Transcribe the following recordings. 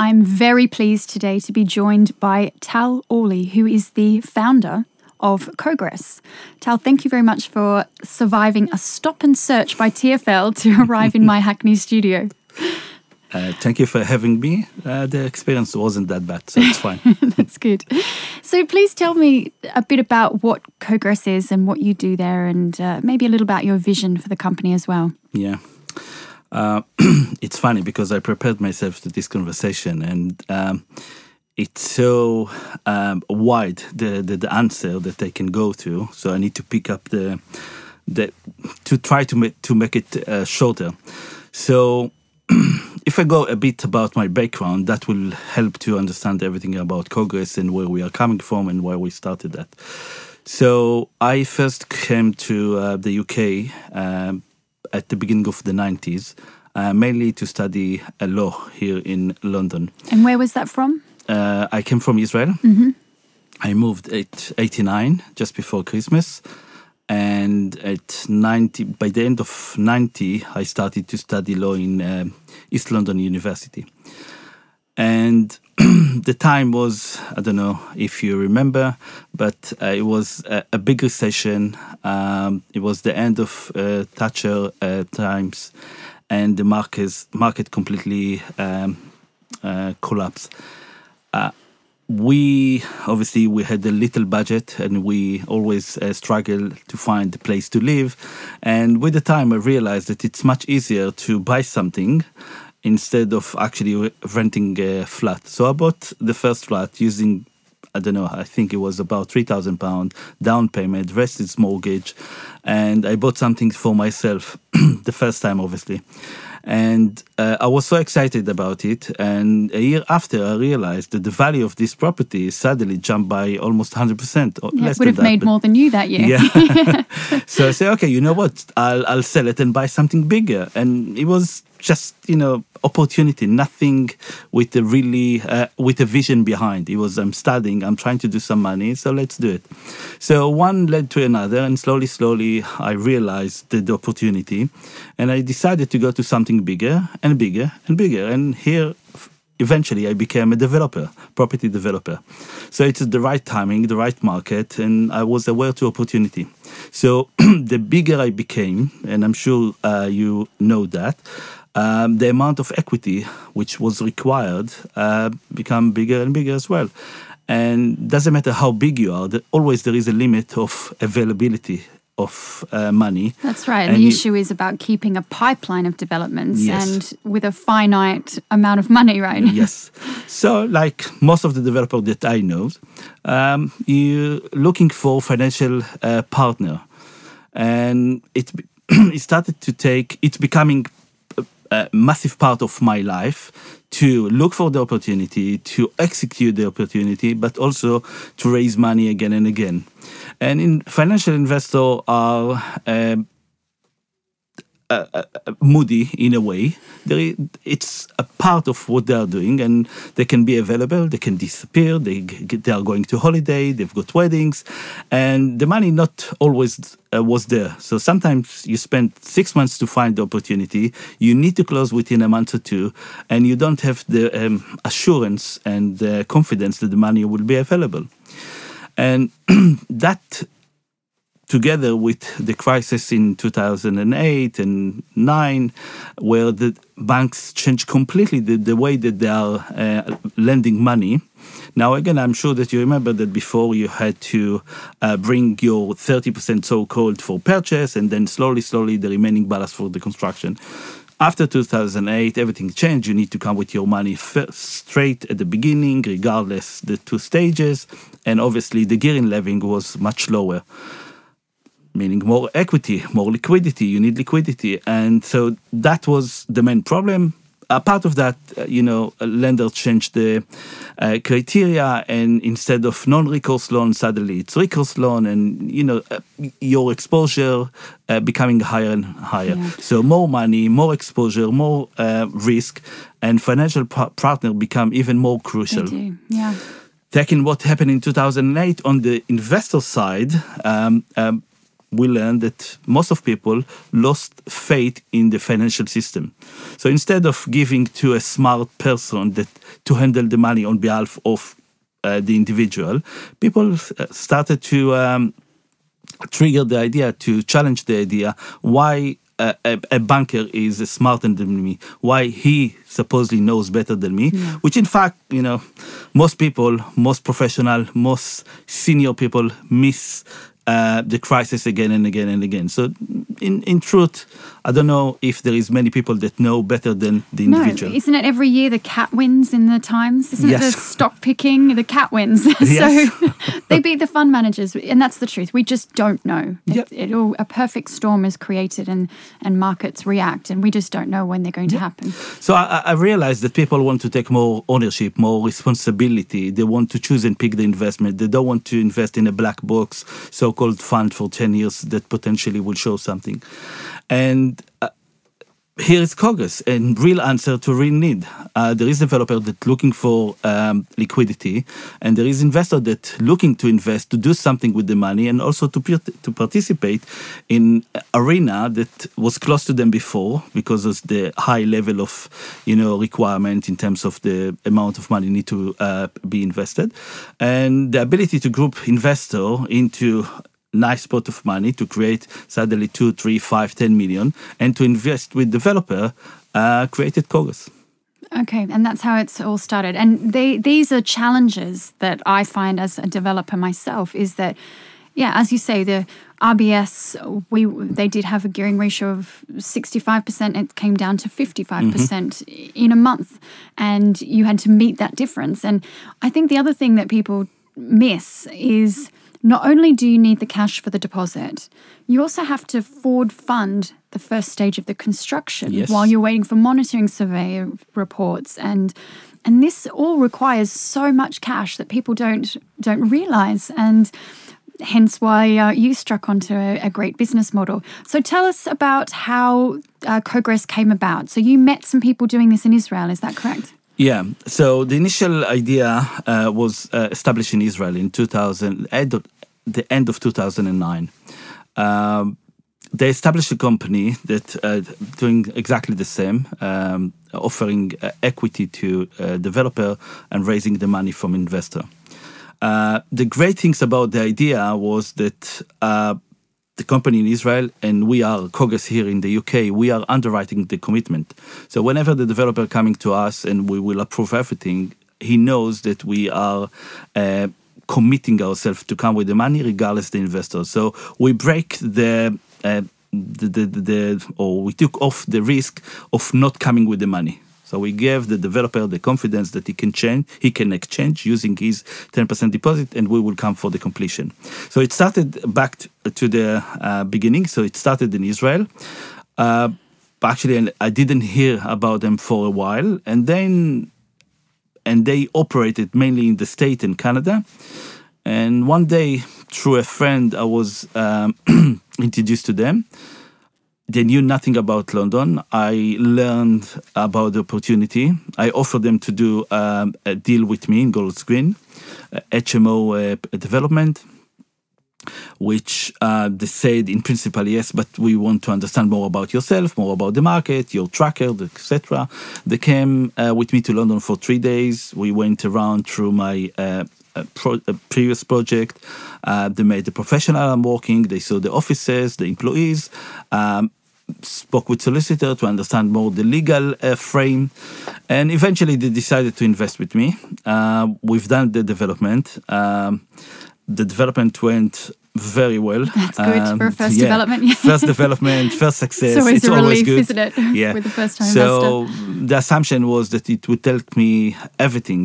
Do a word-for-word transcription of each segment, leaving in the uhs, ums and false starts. I'm very pleased today to be joined by Tal Orly, who is the founder of Cogress. Tal, thank you very much for surviving a stop and search by T F L to arrive in my Hackney studio. Uh, thank you for having me. Uh, the experience wasn't that bad, so it's fine. That's good. So please tell me a bit about what Cogress is and what you do there, and uh, maybe a little about your vision for the company as well. Yeah. Uh, it's funny because I prepared myself to this conversation, and um, it's so um, wide, the, the, the answer that I can go to. So I need to pick up the... the to try to make, to make it uh, shorter. So... If I go a bit about my background, that will help to understand everything about Cogress and where we are coming from and why we started that. So I first came to uh, the U K uh, at the beginning of the nineties, uh, mainly to study uh, law here in London. And where was that from? Uh, I came from Israel. Mm-hmm. I moved at eighty-nine, just before Christmas. And at ninety, by the end of ninety, I started to study law in uh, East London University. And the time was, I don't know if you remember, but uh, it was a, a big recession. Um, it was the end of uh, Thatcher uh, times, and the markets, market completely um, uh, collapsed. Uh, We, obviously, we had a little budget, and we always uh, struggle to find a place to live. And with the time, I realized that it's much easier to buy something instead of actually renting a flat. So I bought the first flat using, I don't know, I think it was about three thousand pounds down payment, rest is mortgage. And I bought something for myself the first time, obviously. And uh, I was so excited about it. And a year after, I realized that the value of this property suddenly jumped by almost one hundred percent. Or yeah, less it would than have that, made more than you that year. Yeah. So I said, okay, you know what? I'll, I'll sell it and buy something bigger. And it was just, you know, opportunity, nothing with a really, uh, with a vision behind. It was, I'm studying, I'm trying to do some money, so let's do it. So one led to another, and slowly, slowly, I realized the, the opportunity. And I decided to go to something bigger and bigger and bigger. And here, eventually, I became a developer, property developer. So it's the right timing, the right market, and I was aware to opportunity. So the bigger I became, and I'm sure uh, you know that, um, the amount of equity which was required uh, become bigger and bigger as well. And doesn't matter how big you are, always there is a limit of availability of uh, money. That's right. And the you, issue is about keeping a pipeline of developments, yes, and with a finite amount of money, right? Yes. So like most of the developers that I know, um, you're looking for financial uh, partner. And it, it started to take, it's becoming a, a massive part of my life to look for the opportunity, to execute the opportunity, but also to raise money again and again. And in financial investors are uh, uh, uh, moody in a way. There, it's a part of what they are doing, and they can be available, they can disappear, they, they are going to holiday, they've got weddings, and the money not always uh, was there. So sometimes you spend six months to find the opportunity, you need to close within a month or two, and you don't have the um, assurance and the confidence that the money will be available. And that, together with the crisis in two thousand eight and nine, where the banks changed completely the, the way that they are uh, lending money. Now, again, I'm sure that you remember that before you had to uh, bring your thirty percent so-called for purchase, and then slowly, slowly the remaining balance for the construction. After two thousand eight, everything changed. You need to come with your money first, straight at the beginning, regardless the two stages. And obviously, the gearing level was much lower, meaning more equity, more liquidity. You need liquidity. And so that was the main problem. Apart of that, you know, lenders changed the uh, criteria, and instead of non-recourse loan, suddenly it's recourse loan, and, you know, uh, your exposure uh, becoming higher and higher. Yeah. So more money, more exposure, more uh, risk, and financial par- partner become even more crucial. They do. Yeah. Taking what happened in two thousand eight on the investor side, um, um, we learned that most of people lost faith in the financial system. So instead of giving to a smart person that to handle the money on behalf of uh, the individual, people started to um, trigger the idea, to challenge the idea, why Uh, a, a banker is smarter than me, why he supposedly knows better than me, yeah. which in fact, you know, most people, most professional, most senior people miss uh, the crisis again and again and again. So in, in truth, I don't know if there is many people that know better than the individual. No, isn't it every year the cat wins in the Times? Isn't yes. it the stock picking, the cat wins? Yes. So they beat the fund managers, and that's the truth. We just don't know. Yep. It, it all, a perfect storm is created and, and markets react, and we just don't know when they're going yep. to happen. So I, I realize that people want to take more ownership, more responsibility. They want to choose and pick the investment. They don't want to invest in a black box, so-called fund for ten years that potentially will show something. And uh, here is Cogress, a real answer to real need. Uh, there is developer that looking for um, liquidity, and there is investor that looking to invest, to do something with the money, and also to p- to participate in arena that was close to them before because of the high level of, you know, requirement in terms of the amount of money need to uh, be invested, and the ability to group investor into nice pot of money to create suddenly two, three, five, ten million, and to invest with developer uh, created Cogress. Okay, and that's how it's all started. And they, these are challenges that I find as a developer myself. Is that, yeah, as you say, the R B S we they did have a gearing ratio of sixty-five percent. It came down to fifty-five percent mm-hmm. in a month, and you had to meet that difference. And I think the other thing that people miss is, not only do you need the cash for the deposit, you also have to forward fund the first stage of the construction yes. while you're waiting for monitoring surveyor reports. And and this all requires so much cash that people don't don't realise, and hence why uh, you struck onto a, a great business model. So tell us about how uh, Cogress came about. So you met some people doing this in Israel, is that correct? Yeah, so the initial idea uh, was uh, established in Israel in two thousand, at the end of two thousand nine. Um, they established a company that uh, doing exactly the same, um, offering uh, equity to uh, developer and raising the money from investor. Uh, the great things about the idea was that uh, the company in Israel, and we are Cogress here in the U K, we are underwriting the commitment. So whenever the developer coming to us and we will approve everything, he knows that we are uh, committing ourselves to come with the money regardless of the investor. So we break the, uh, the, the, the, the, or we took off the risk of not coming with the money. So we gave the developer the confidence that he can change, he can exchange using his ten percent deposit, and we will come for the completion. So it started back to the uh, beginning. So it started in Israel. Uh, actually, I didn't hear about them for a while. And then, and they operated mainly in the States and Canada. And one day, through a friend, I was um, introduced to them. They knew nothing about London. I learned about the opportunity. I offered them to do um, a deal with me in Golds Green, uh, H M O uh, development, which uh, they said in principle, yes, but we want to understand more about yourself, more about the market, your tracker, et cetera. They came uh, with me to London for three days. We went around through my uh, Pro, a previous project. Uh, they made the professional I'm working. They saw the offices, the employees, um, spoke with solicitor to understand more the legal uh, frame, and eventually they decided to invest with me. Uh, we've done the development. Um, the development went very well. That's good um, for a first yeah. development. First development, first success. It's always, it's a always relief, good. Isn't it? Yeah. With the first time so investor. The assumption was that it would take me everything,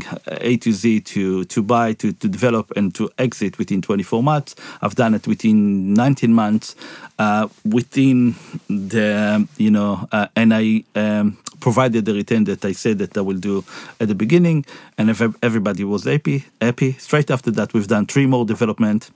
A to Z, to to buy, to, to develop, and to exit within twenty-four months. I've done it within nineteen months, uh, within the, you know, uh, and I um, provided the return that I said that I will do at the beginning, and if everybody was happy, happy. Straight after that, we've done three more development,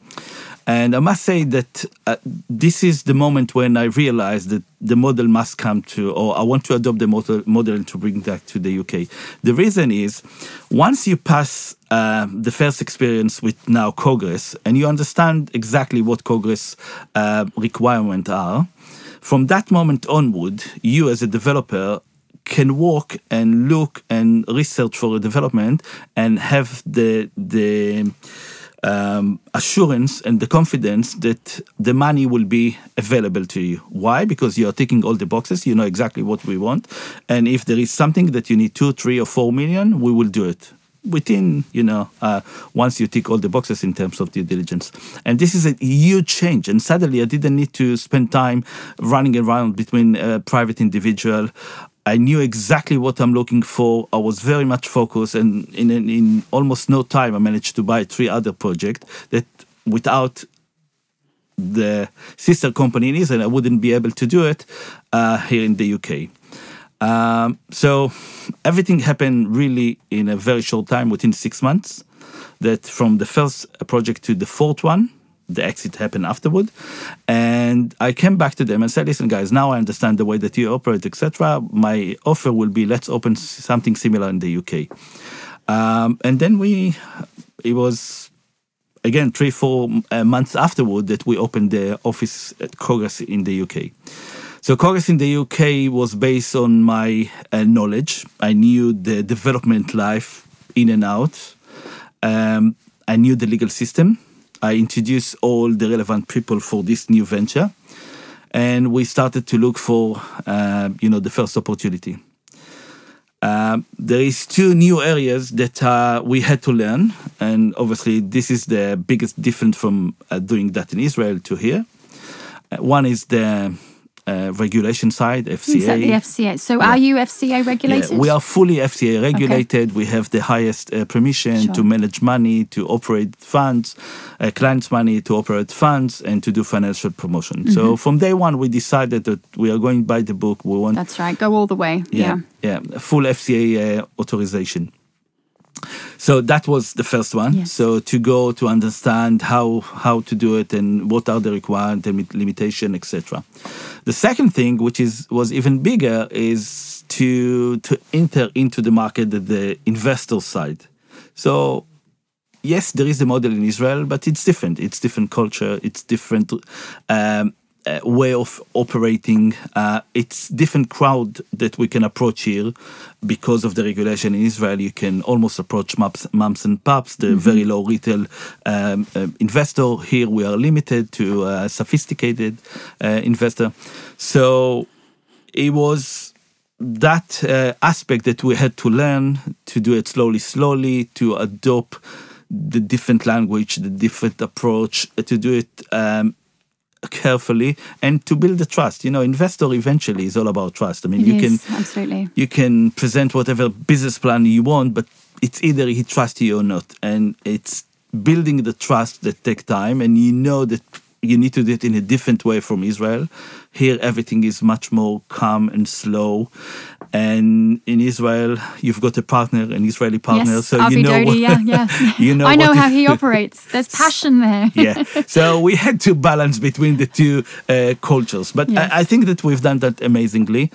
and And I must say that uh, this is the moment when I realized that the model must come to, or I want to adopt the model, model and to bring that to the U K. The reason is, once you pass uh, the first experience with now Cogress, and you understand exactly what Cogress uh, requirements are, from that moment onward, you as a developer can walk and look and research for a development and have the the... Um, assurance and the confidence that the money will be available to you. Why? Because you are ticking all the boxes, you know exactly what we want, and if there is something that you need two, three or four million, we will do it within, you know, uh, once you tick all the boxes in terms of due diligence. And this is a huge change, and suddenly I didn't need to spend time running around between a private individual. I knew exactly what I'm looking for. I was very much focused, and in, in, in almost no time, I managed to buy three other projects that without the sister company in Israel, I wouldn't be able to do it uh, here in the U K. Um, so everything happened really in a very short time, within six months, that from the first project to the fourth one, the exit happened afterward. And I came back to them and said, listen, guys, now I understand the way that you operate, et cetera. My offer will be, let's open something similar in the U K. Um, and then we, it was, again, three, four uh, months afterward that we opened the office at Cogress in the U K. So Cogress in the U K was based on my uh, knowledge. I knew the development life in and out. Um, I knew the legal system. I introduced all the relevant people for this new venture, and we started to look for, uh, you know, the first opportunity. Uh, there is two new areas that uh, we had to learn, and obviously this is the biggest difference from uh, doing that in Israel to here. Uh, one is the uh, regulation side, F C A. Is that the F C A? So yeah. Are you F C A regulated? Yeah, we are fully F C A regulated. Okay. We have the highest uh, permission sure. to manage money, to operate funds. Uh, clients' money, to operate funds and to do financial promotion. Mm-hmm. So from day one, we decided that we are going by the book. We want that's right. Go all the way. Yeah, yeah. yeah. Full F C A uh, authorization. So that was the first one. Yes. So to go to understand how how to do it and what are the requirements, and limitation, et cetera. The second thing, which is was even bigger, is to to enter into the market at the investor side. So. Yes, there is a model in Israel, but it's different. It's different culture. It's different um, uh, way of operating. Uh, it's different crowd that we can approach here because of the regulation in Israel. You can almost approach mums, mums and pups, the mm-hmm. very low retail um, uh, investor. Here we are limited to uh, sophisticated uh, investor. So it was that uh, aspect that we had to learn to do it slowly, slowly, to adopt the different language, the different approach, to do it um, carefully and to build the trust. You know, investor eventually is all about trust. I mean, it you is, can absolutely. You can present whatever business plan you want, but it's either he trusts you or not. And it's building the trust that takes time, and you know that you need to do it in a different way from Israel. Here, everything is much more calm and slow. And in Israel, you've got a partner, an Israeli partner. Yes, so Avi you know, Doty, yeah, yeah. you know, I know how he operates. There's passion there. yeah. So we had to balance between the two uh, cultures. But yes. I, I think that we've done that amazingly.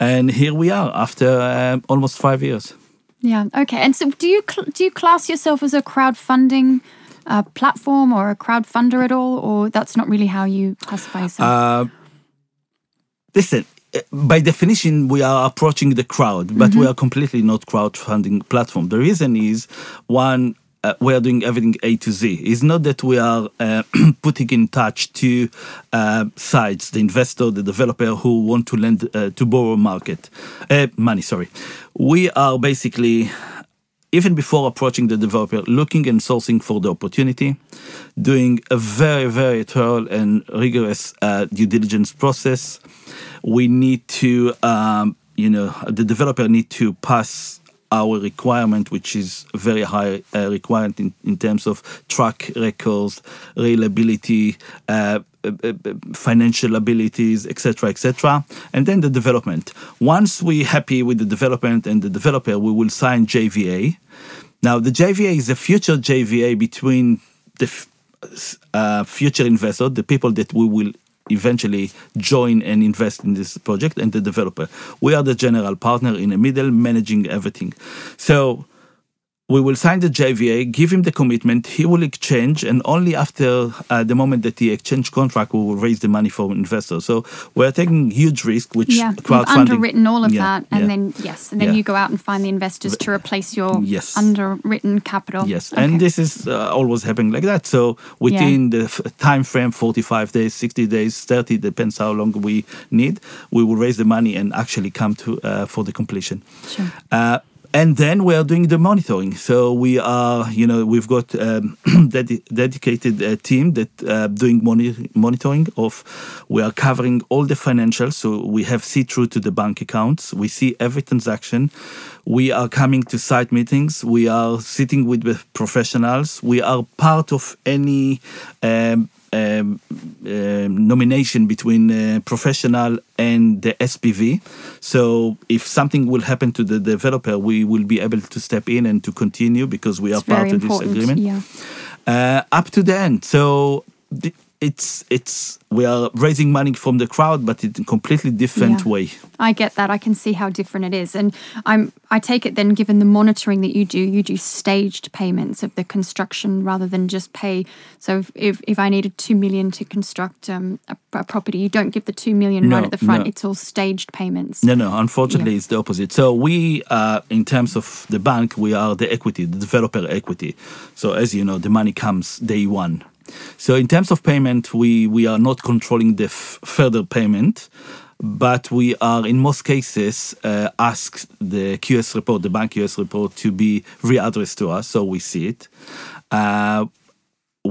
And here we are after um, almost five years. Yeah. Okay. And so do you cl- do you class yourself as a crowdfunding uh, platform or a crowdfunder at all? Or that's not really how you classify yourself? Uh, listen. By definition, we are approaching the crowd, but mm-hmm. we are completely not crowdfunding platform. The reason is, one, uh, we are doing everything A to Z. It's not that we are uh, putting in touch two uh, sides, the investor, the developer who want to lend, uh, to borrow market, uh, money, sorry. We are basically, even before approaching the developer, looking and sourcing for the opportunity, doing a very, very thorough and rigorous uh, due diligence process. We need to, um, you know, the developer need to pass our requirement, which is a very high uh, requirement in, in terms of track records, reliability, uh, uh, uh, financial abilities, et cetera, et cetera. And then the development. Once we're happy with the development and the developer, we will sign J V A. Now, the J V A is a future J V A between the f- uh, future investors, the people that we will eventually join and invest in this project, and the developer. We are the general partner in the middle, managing everything. So we will sign the J V A, give him the commitment, he will exchange, and only after uh, the moment that he exchange contract, we will raise the money for investors. So we're taking huge risk, which yeah, crowdfunding... You've underwritten all of yeah, that, and yeah. then, yes, and then yeah. you go out and find the investors to replace your yes. underwritten capital. Yes, okay. And this is uh, always happening like that. So within yeah. the f- time frame, forty-five days, sixty days, thirty, depends how long we need, we will raise the money and actually come to uh, for the completion. Sure. Uh, And then we are doing the monitoring. So we are, you know, we've got a um, ded- dedicated uh, team that uh, doing moni- monitoring of, we are covering all the financials. So we have see-through to the bank accounts. We see every transaction. We are coming to site meetings. We are sitting with the professionals. We are part of any um, Um, um, nomination between uh, professional and the S P V. So if something will happen to the developer, we will be able to step in and to continue because we are it's part of important. This agreement. Yeah. Uh, up to the end. So th- it's it's we are raising money from the crowd, but in a completely different yeah. way. I get that. I can see how different it is. And I'm I take it then, given the monitoring that you do, you do staged payments of the construction rather than just pay. So if if, if I needed two million dollars to construct um, a, a property, you don't give the two million dollars no, right at the front. No. It's all staged payments. No, no. Unfortunately, yeah. it's the opposite. So we, uh, in terms of the bank, we are the equity, the developer equity. So as you know, the money comes day one. So in terms of payment, we, we are not controlling the f- further payment, but we are, in most cases, uh, ask the Q S report, the bank Q S report, to be readdressed to us, so we see it. Uh,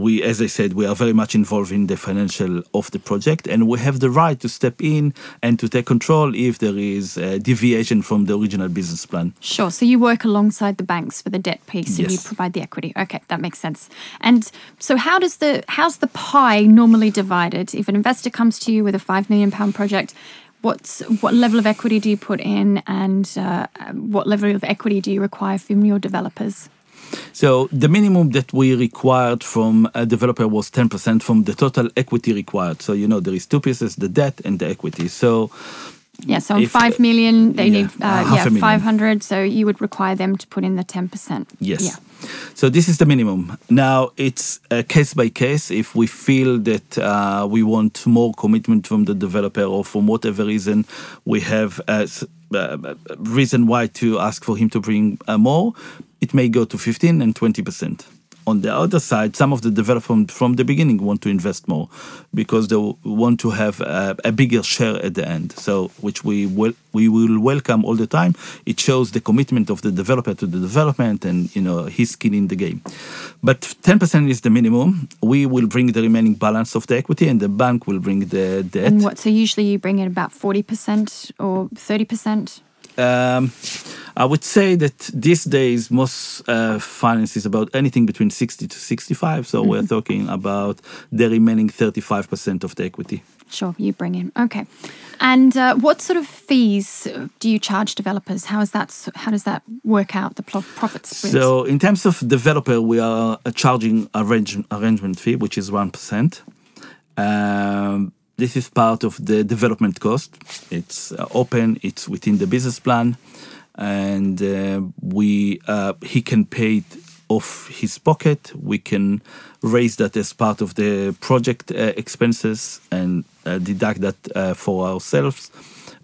we, as I said, we are very much involved in the financial of the project, and we have the right to step in and to take control if there is a deviation from the original business plan. Sure. So you work alongside the banks for the debt piece, and yes. you provide the equity. Okay, that makes sense. And so, how does the how's the pie normally divided? If an investor comes to you with a five million pound project, what's what level of equity do you put in, and uh, what level of equity do you require from your developers? So the minimum that we required from a developer was ten percent from the total equity required. So, you know, there is two pieces, the debt and the equity. So, yeah, so if, five million, they yeah, need uh, yeah, five hundred. So you would require them to put in the ten percent. Yes. Yeah. So this is the minimum. Now, it's uh, case by case. If we feel that uh, we want more commitment from the developer or for whatever reason, we have a uh, reason why to ask for him to bring uh, more. It may go to fifteen and twenty percent. On the other side, some of the developers from, from the beginning want to invest more because they want to have a, a bigger share at the end, so which we will, we will welcome all the time. It shows the commitment of the developer to the development and, you know, his skin in the game. But ten percent is the minimum. We will bring the remaining balance of the equity and the bank will bring the debt. And what, so usually you bring in about forty percent or thirty percent? Um, I would say that these days most uh, finance is about anything between sixty to sixty-five. So mm-hmm. we're talking about the remaining thirty-five percent of the equity. Sure, you bring in. Okay. And uh, what sort of fees do you charge developers? How is that? How does that work out, the profits? So in terms of developer, we are charging arrange- arrangement fee, which is one percent. Um This is part of the development cost. It's uh, open, it's within the business plan, and uh, we uh, he can pay it off his pocket. We can raise that as part of the project uh, expenses and uh, deduct that uh, for ourselves,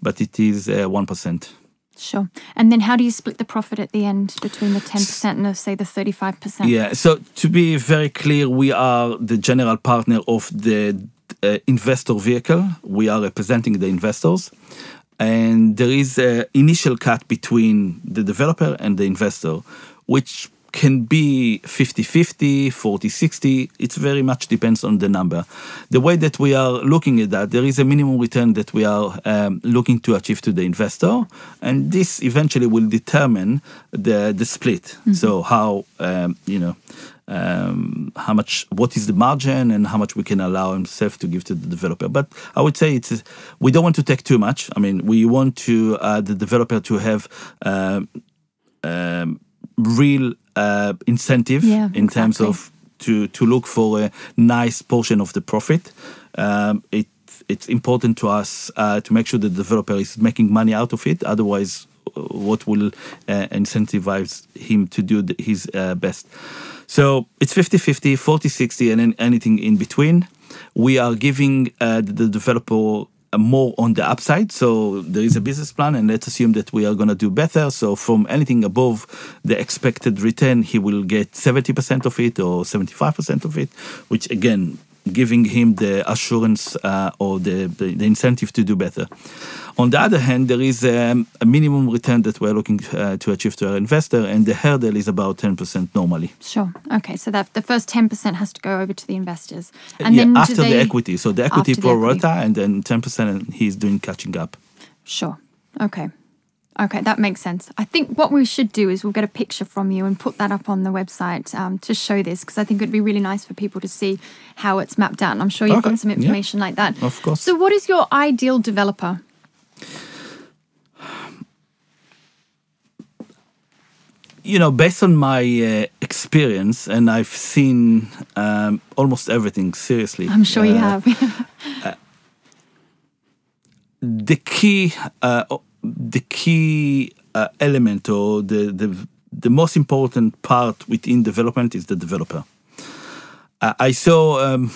but it is uh, one percent. Sure. And then how do you split the profit at the end between the ten percent and, the, say, the thirty-five percent? Yeah, so to be very clear, we are the general partner of the Uh, investor vehicle. We are representing the investors, and there is an initial cut between the developer and the investor, which can be fifty-fifty, forty-sixty. It very much depends on the number. The way that we are looking at that, there is a minimum return that we are um, looking to achieve to the investor, and this eventually will determine the the split. Mm-hmm. So how um, you know. Um, how much, what is the margin and how much we can allow himself to give to the developer. But I would say it's, we don't want to take too much. I mean, we want to, uh, the developer to have uh, um, real uh, incentive yeah, in exactly. terms of to to look for a nice portion of the profit. Um, it it's important to us uh, to make sure the developer is making money out of it. Otherwise, what will uh, incentivize him to do the, his uh, best? So it's fifty-fifty, forty-sixty, and anything in between. We are giving uh, the developer more on the upside. So there is a business plan, and let's assume that we are going to do better. So from anything above the expected return, he will get seventy percent of it or seventy-five percent of it, which again, giving him the assurance uh, or the, the, the incentive to do better. On the other hand, there is um, a minimum return that we're looking uh, to achieve to our investor, and the hurdle is about ten percent normally. Sure. Okay, so that the first ten percent has to go over to the investors. And yeah, then after they, the equity. So the equity pro rata, and then ten percent and he's doing catching up. Sure. Okay. Okay, that makes sense. I think what we should do is we'll get a picture from you and put that up on the website um, to show this, because I think it'd be really nice for people to see how it's mapped out. And I'm sure you've okay. got some information yeah. like that. Of course. So what is your ideal developer? You know, based on my uh, experience, and I've seen um, almost everything, seriously. I'm sure uh, you have. uh, the key... Uh, the key uh, element or the, the the most important part within development is the developer. Uh, I saw um,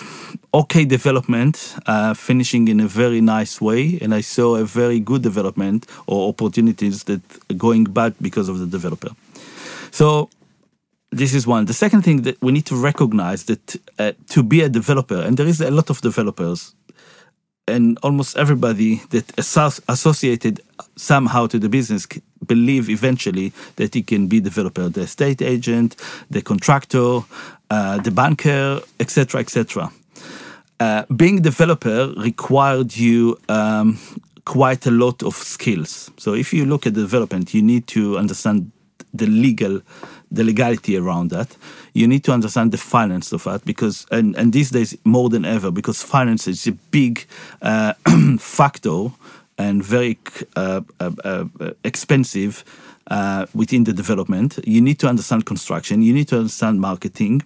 okay development uh, finishing in a very nice way, and I saw a very good development or opportunities that are going bad because of the developer. So this is one. The second thing that we need to recognize that uh, to be a developer, and there is a lot of developers, and almost everybody that associated somehow to the business believe eventually that he can be developer, the estate agent, the contractor, uh, the banker, et cetera, et cetera. Uh, being developer required you um, quite a lot of skills. So if you look at development, you need to understand the legal, the legality around that. You need to understand the finance of that, because, and, and these days more than ever, because finance is a big uh, factor and very uh, uh, uh, expensive uh, within the development. You need to understand construction. You need to understand marketing.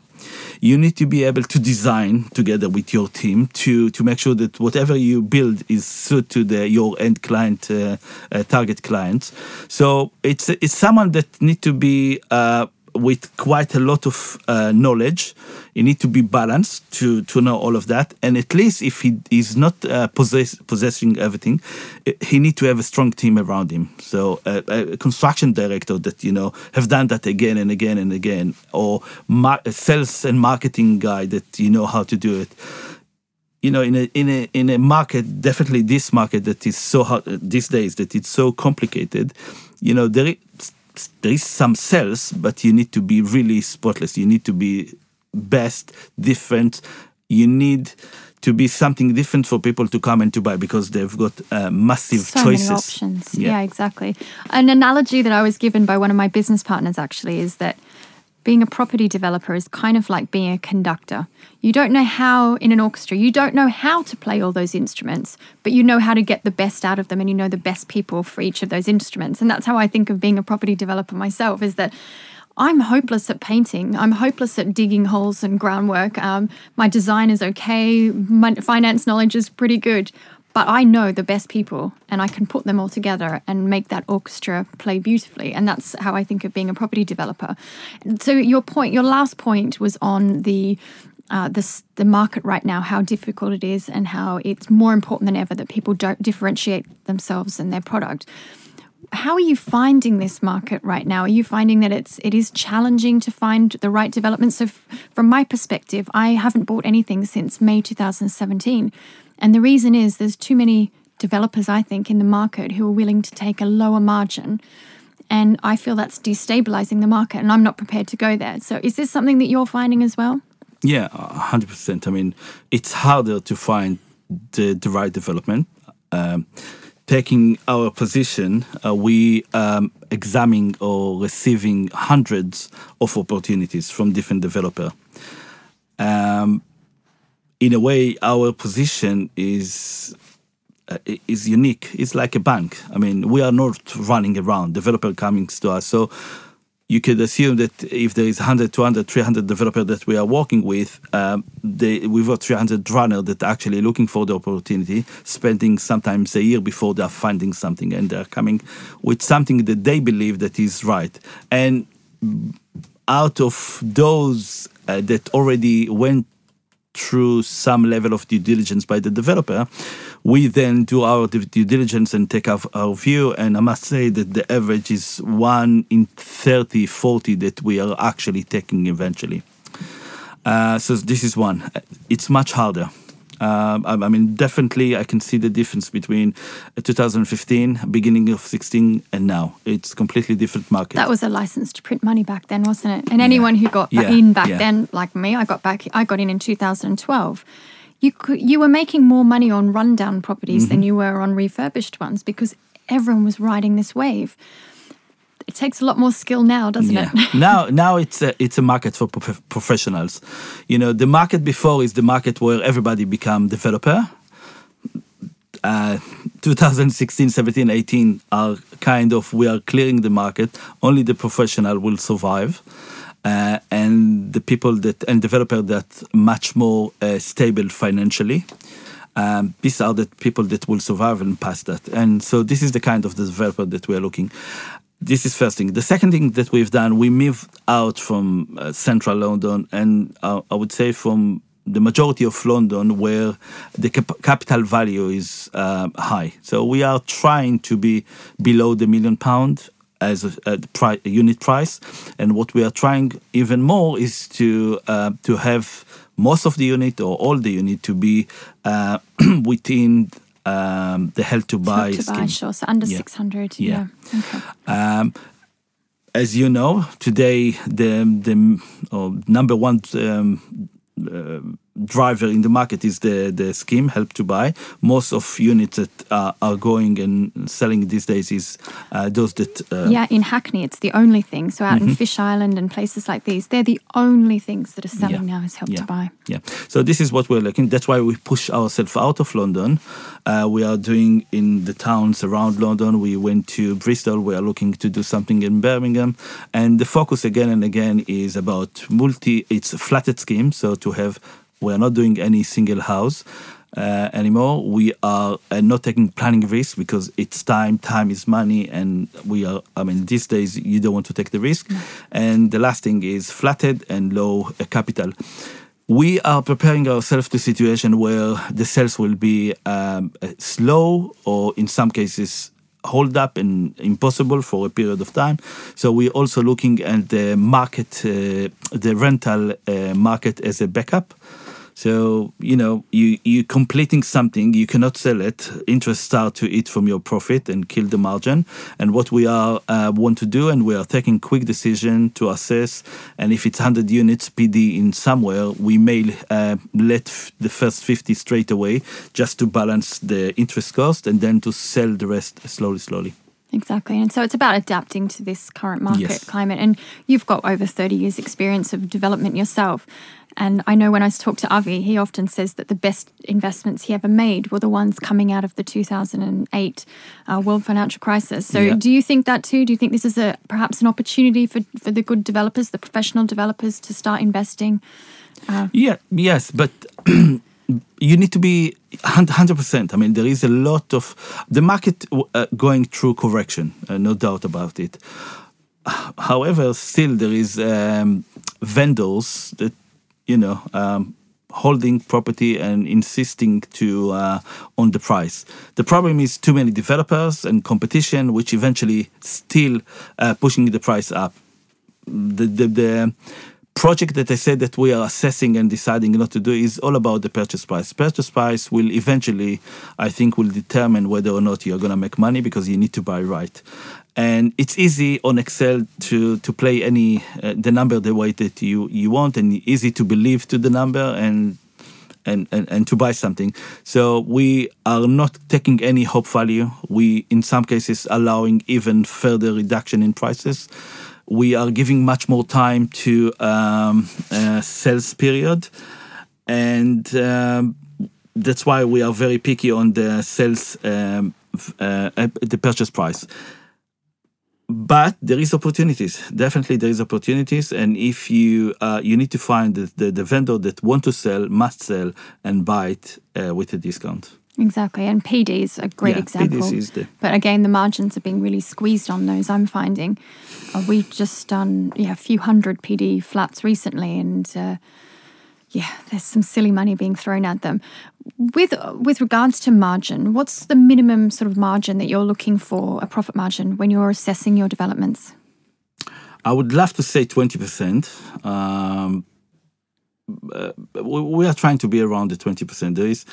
You need to be able to design together with your team to, to make sure that whatever you build is suited to the, your end client, uh, uh, target clients. So it's it's someone that need to be uh, with quite a lot of uh, knowledge. You need to be balanced to, to know all of that. And at least if he is not uh, possess, possessing everything, he need to have a strong team around him. So uh, a construction director that, you know, have done that again and again and again, or mar- sales and marketing guy that you know how to do it. You know, in a in a in a market, definitely this market that is so hard uh, these days, that it's so complicated. You know, there is, there is some sales, but you need to be really spotless. You need to be best, different. You need to be something different for people to come and to buy, because they've got uh, massive so choices. So many options. Yeah. yeah, exactly. An analogy that I was given by one of my business partners actually is that being a property developer is kind of like being a conductor. You don't know how, in an orchestra, you don't know how to play all those instruments, but you know how to get the best out of them, and you know the best people for each of those instruments. And that's how I think of being a property developer myself, is that I'm hopeless at painting. I'm hopeless at digging holes and groundwork. Um, my design is okay. My finance knowledge is pretty good. But I know the best people, and I can put them all together and make that orchestra play beautifully. And that's how I think of being a property developer. So your point, your last point was on the uh, the, the market right now, how difficult it is and how it's more important than ever that people don't differentiate themselves and their product. How are you finding this market right now? Are you finding that it's it is challenging to find the right development? So f- from my perspective, I haven't bought anything since May twenty seventeen. And the reason is there's too many developers, I think, in the market who are willing to take a lower margin. And I feel that's destabilizing the market, and I'm not prepared to go there. So is this something that you're finding as well? Yeah, one hundred percent. I mean, it's harder to find the, the right development. Um Taking our position, uh, we um, examining or receiving hundreds of opportunities from different developers. Um, in a way, our position is uh, is unique. It's like a bank. I mean, we are not running around. Developer coming to us, so you could assume that if there is one hundred, two hundred, three hundred developers that we are working with, um, they, we've got three hundred runners that are actually looking for the opportunity, spending sometimes a year before they are finding something, and they are coming with something that they believe that is right. And out of those uh, that already went through some level of due diligence by the developer, we then do our due diligence and take our, our view. And I must say that the average is one in thirty, forty that we are actually taking eventually. Uh, so this is one. It's much harder. Uh, I, I mean, definitely I can see the difference between two thousand fifteen, beginning of sixteen, and now. It's completely different market. That was a license to print money back then, wasn't it? And anyone yeah. who got yeah. in back yeah. then, like me, I got back. I got in in two thousand twelve. You could, you were making more money on rundown properties mm-hmm. than you were on refurbished ones because everyone was riding this wave. It takes a lot more skill now, doesn't yeah. it? now now it's a, it's a market for prof- professionals. You know, the market before is the market where everybody become developer. Uh, two thousand sixteen, seventeen, eighteen are kind of, we are clearing the market. Only the professional will survive. Uh, and the people that and developer that much more uh, stable financially. Um, these are the people that will survive and pass that. And so this is the kind of developer that we are looking. This is first thing. The second thing that we've done, we moved out from uh, central London, and uh, I would say from the majority of London, where the cap- capital value is uh, high. So we are trying to be below the million pound as a, a, pri- a unit price, and what we are trying even more is to uh, to have most of the unit or all the unit to be uh, within um, the Help to Buy scheme. Help to Buy, sure. So under yeah. six hundred. Yeah. yeah. Okay. Um, as you know, today the the oh, number one. Um, Uh, driver in the market is the, the scheme Help to Buy. Most of units that uh, are going and selling these days is uh, those that uh, yeah in Hackney it's the only thing. So out mm-hmm. in Fish Island and places like these, they're the only things that are selling yeah. now is Help yeah. to Buy. Yeah. So this is what we're looking. That's why we push ourselves out of London. Uh, we are doing in the towns around London. We went to Bristol. We are looking to do something in Birmingham. And the focus again and again is about multi. It's a flatted scheme, so to have. We are not doing any single house uh, anymore. We are uh, not taking planning risk because it's time. Time is money, and we are. I mean, these days you don't want to take the risk. Mm. And the last thing is flatted and low uh, capital. We are preparing ourselves to a situation where the sales will be um, slow, or in some cases hold up and impossible for a period of time. So we're also looking at the market, uh, the rental uh, market as a backup. So, you know, you, you're completing something, you cannot sell it. Interest start to eat from your profit and kill the margin. And what we are uh, want to do, and we are taking quick decision to assess, and if it's one hundred units P D in somewhere, we may uh, let f- the first fifty straight away just to balance the interest cost and then to sell the rest slowly, slowly. Exactly. And so it's about adapting to this current market yes. climate. And you've got over thirty years experience of development yourself. And I know when I talk to Avi, he often says that the best investments he ever made were the ones coming out of the two thousand eight uh, world financial crisis. So yeah. do you think that too? Do you think this is a perhaps an opportunity for, for the good developers, the professional developers to start investing? Uh, yeah, yes, but you need to be one hundred percent. I mean, there is a lot of the market uh, going through correction, uh, no doubt about it. However, still there is um, vendors that, you know, um, holding property and insisting to uh, on the price. The problem is too many developers and competition, which eventually still uh, pushing the price up. The, the, the project that I said that we are assessing and deciding not to do is all about the purchase price. Purchase price will eventually, I think, will determine whether or not you're going to make money because you need to buy right. And it's easy on Excel to to play any uh, the number the way that you, you want, and easy to believe to the number and and, and and to buy something. So we are not taking any hope value. We, in some cases, allowing even further reduction in prices. We are giving much more time to um, uh, sales period. And um, that's why we are very picky on the sales, um, uh, the purchase price. But there is opportunities. Definitely there is opportunities. And if you, uh, you need to find that the, the vendor that want to sell must sell and buy it uh, with a discount. Exactly. And P D is a great yeah, example. P D is the... But again, the margins are being really squeezed on those, I'm finding. Uh, we've just done yeah, a few hundred P D flats recently, and uh, yeah, there's some silly money being thrown at them. With with regards to margin, what's the minimum sort of margin that you're looking for, a profit margin, when you're assessing your developments? I would love to say twenty percent. Um, Uh, we are trying to be around the twenty percent. There is,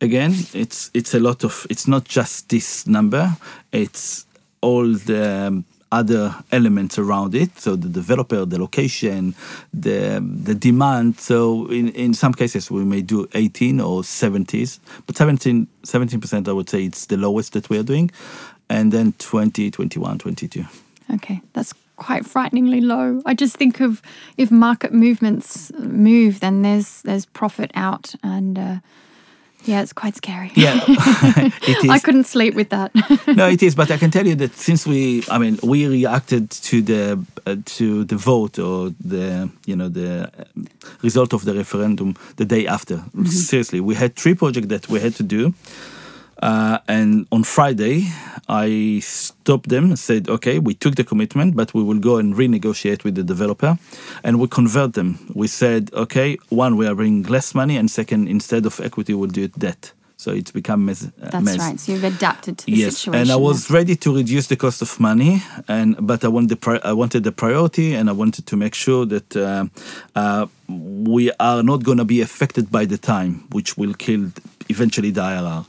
again, it's it's a lot of, it's not just this number, it's all the um, other elements around it. So the developer, the location, the the demand. So in, in some cases we may do eighteen or seventies, but seventeen, seventeen percent I would say it's the lowest that we are doing. And then twenty, twenty-one, twenty-two. Okay, that's quite frighteningly low. I just think of if market movements move, then there's there's profit out, and uh, yeah, it's quite scary. Yeah, it is. I couldn't sleep with that. No, it is. But I can tell you that since we, I mean, we reacted to the uh, to the vote or the you know the result of the referendum the day after. Mm-hmm. Seriously, we had three projects that we had to do. Uh, and on Friday, I stopped them and said, okay, we took the commitment, but we will go and renegotiate with the developer and we convert them. We said, okay, one, we are bringing less money, and second, instead of equity, we'll do it debt. So it's become mess. That's mess. Right. So you've adapted to the yes. situation. And I was ready to reduce the cost of money, and but I wanted the pri- I wanted the priority, and I wanted to make sure that uh, uh, we are not going to be affected by the time, which will kill eventually the I R R.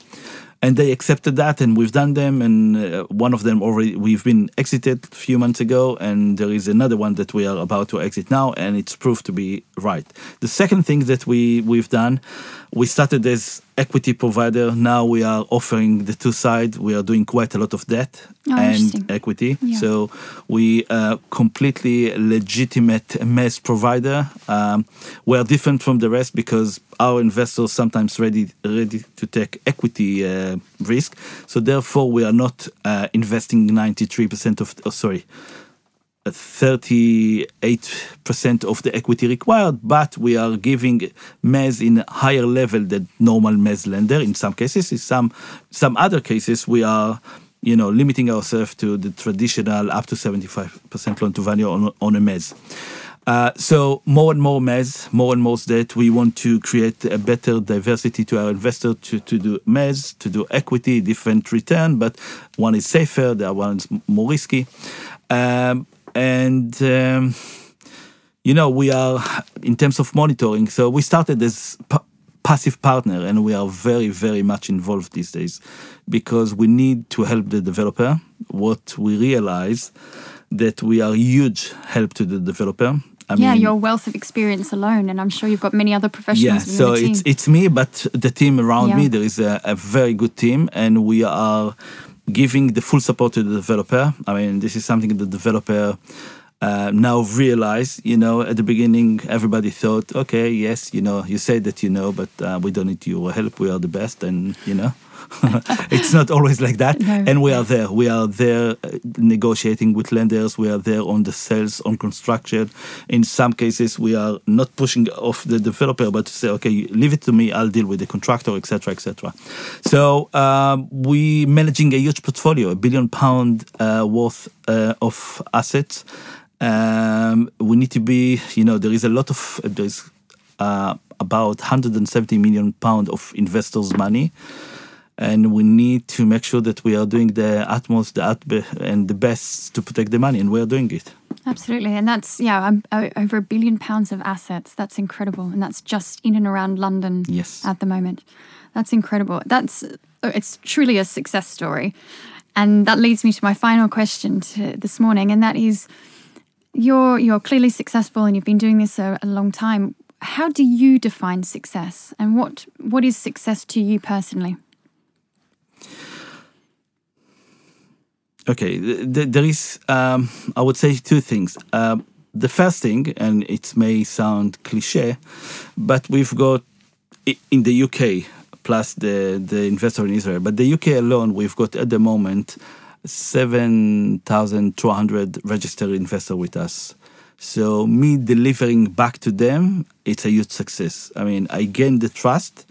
And they accepted that, and we've done them, and uh, one of them already, we've been exited a few months ago, and there is another one that we are about to exit now, and it's proved to be right. The second thing that we, we've done, we started as equity provider, now we are offering the two sides, we are doing quite a lot of debt oh, and equity, yeah. So we are completely legitimate M S provider. Um, we are different from the rest because our investors sometimes ready ready to take equity uh, risk. So therefore, we are not uh, investing ninety-three percent of, oh, sorry, thirty-eight percent of the equity required, but we are giving M E S in a higher level than normal M E S lender in some cases. In some some other cases, we are you know, limiting ourselves to the traditional up to seventy-five percent loan to value on, on a M E S. Uh, so more and more M E S, more and more debt. We want to create a better diversity to our investor to, to do M E S, to do equity, different return, but one is safer, the other one is more risky. Um, and, um, you know, we are, in terms of monitoring, so we started as p- passive partner, and we are very, very much involved these days because we need to help the developer. What we realize that we are huge help to the developer. I yeah, mean, your wealth of experience alone, and I'm sure you've got many other professionals yeah, within so the team. Yeah, so it's it's me, but the team around yeah. me, there is a, a very good team, and we are giving the full support to the developer. I mean, this is something the developer uh, now realize, you know, at the beginning, everybody thought, okay, yes, you know, you say that you know, but uh, we don't need your help, we are the best, and, you know, it's not always like that. No. And we are there. We are there negotiating with lenders. We are there on the sales, on construction. In some cases, we are not pushing off the developer, but to say, okay, leave it to me. I'll deal with the contractor, et cetera, et cetera. So um, we managing a huge portfolio, a billion pound uh, worth uh, of assets. Um, we need to be, you know, there is a lot of, uh, there is uh, about one hundred seventy million pounds of investors' money. And we need to make sure that we are doing the utmost the utbe- and the best to protect the money, and we are doing it. Absolutely. And that's, yeah, um, over a billion pounds of assets. That's incredible. And that's just in and around London yes. at the moment. That's incredible. That's it's truly a success story. And that leads me to my final question to this morning, and that is, you're, you're clearly successful and you've been doing this a, a long time. How do you define success, and what what is success to you personally? Okay, there is, um, I would say, two things. Uh, the first thing, and it may sound cliche, but we've got, in the U K, plus the, the investor in Israel, but the U K alone, we've got at the moment seven thousand two hundred registered investors with us. So me delivering back to them, it's a huge success. I mean, I gained the trust,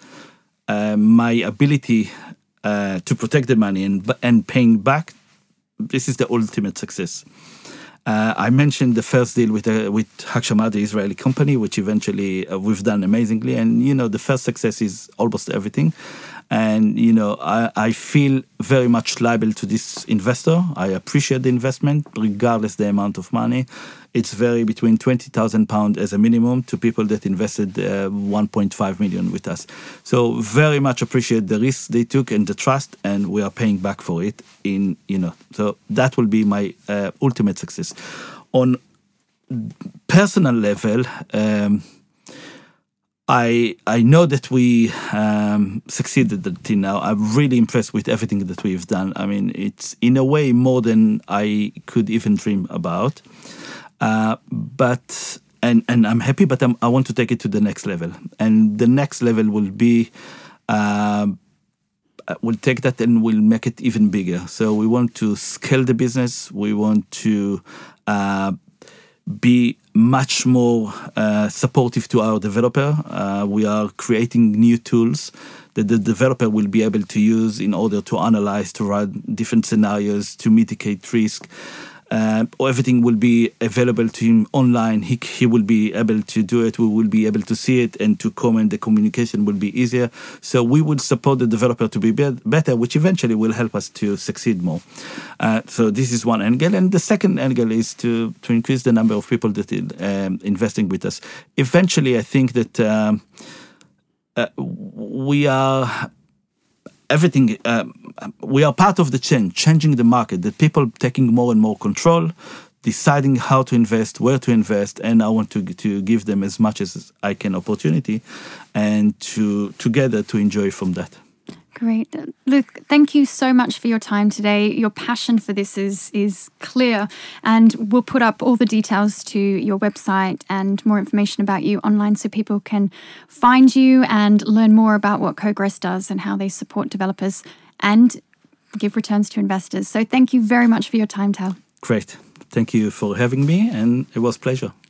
uh, my ability uh, to protect the money and and paying back. This is the ultimate success. Uh, I mentioned the first deal with uh, with Hakshama Adi, Israeli company, which eventually uh, we've done amazingly. And you know, the first success is almost everything. And you know, I, I feel very much liable to this investor. I appreciate the investment, regardless the amount of money. It's very between twenty thousand pounds as a minimum to people that invested uh, one point five million with us. So very much appreciate the risk they took and the trust, and we are paying back for it. In you know, so that will be my uh, ultimate success. On personal level. Um, I I know that we um, succeeded until now. I'm really impressed with everything that we've done. I mean, it's in a way more than I could even dream about. Uh, but and and I'm happy, but I'm, I want to take it to the next level. And the next level will be uh, we'll take that and we'll make it even bigger. So we want to scale the business. We want to. Uh, be much more uh, supportive to our developer. Uh, we are creating new tools that the developer will be able to use in order to analyze, to run different scenarios, to mitigate risk. Uh, everything will be available to him online. He, he will be able to do it. We will be able to see it and to comment. The communication will be easier. So we will support the developer to be, be- better, which eventually will help us to succeed more. Uh, so this is one angle. And the second angle is to, to increase the number of people that are um, investing with us. Eventually, I think that um, uh, we are... Everything, um, we are part of the change, changing the market, that people taking more and more control, deciding how to invest, where to invest, and I want to to give them as much as I can opportunity and to together to enjoy from that. Great. Luke, thank you so much for your time today. Your passion for this is is clear, and we'll put up all the details to your website and more information about you online so people can find you and learn more about what Cogress does and how they support developers and give returns to investors. So thank you very much for your time, Tal. Great. Thank you for having me, and it was a pleasure.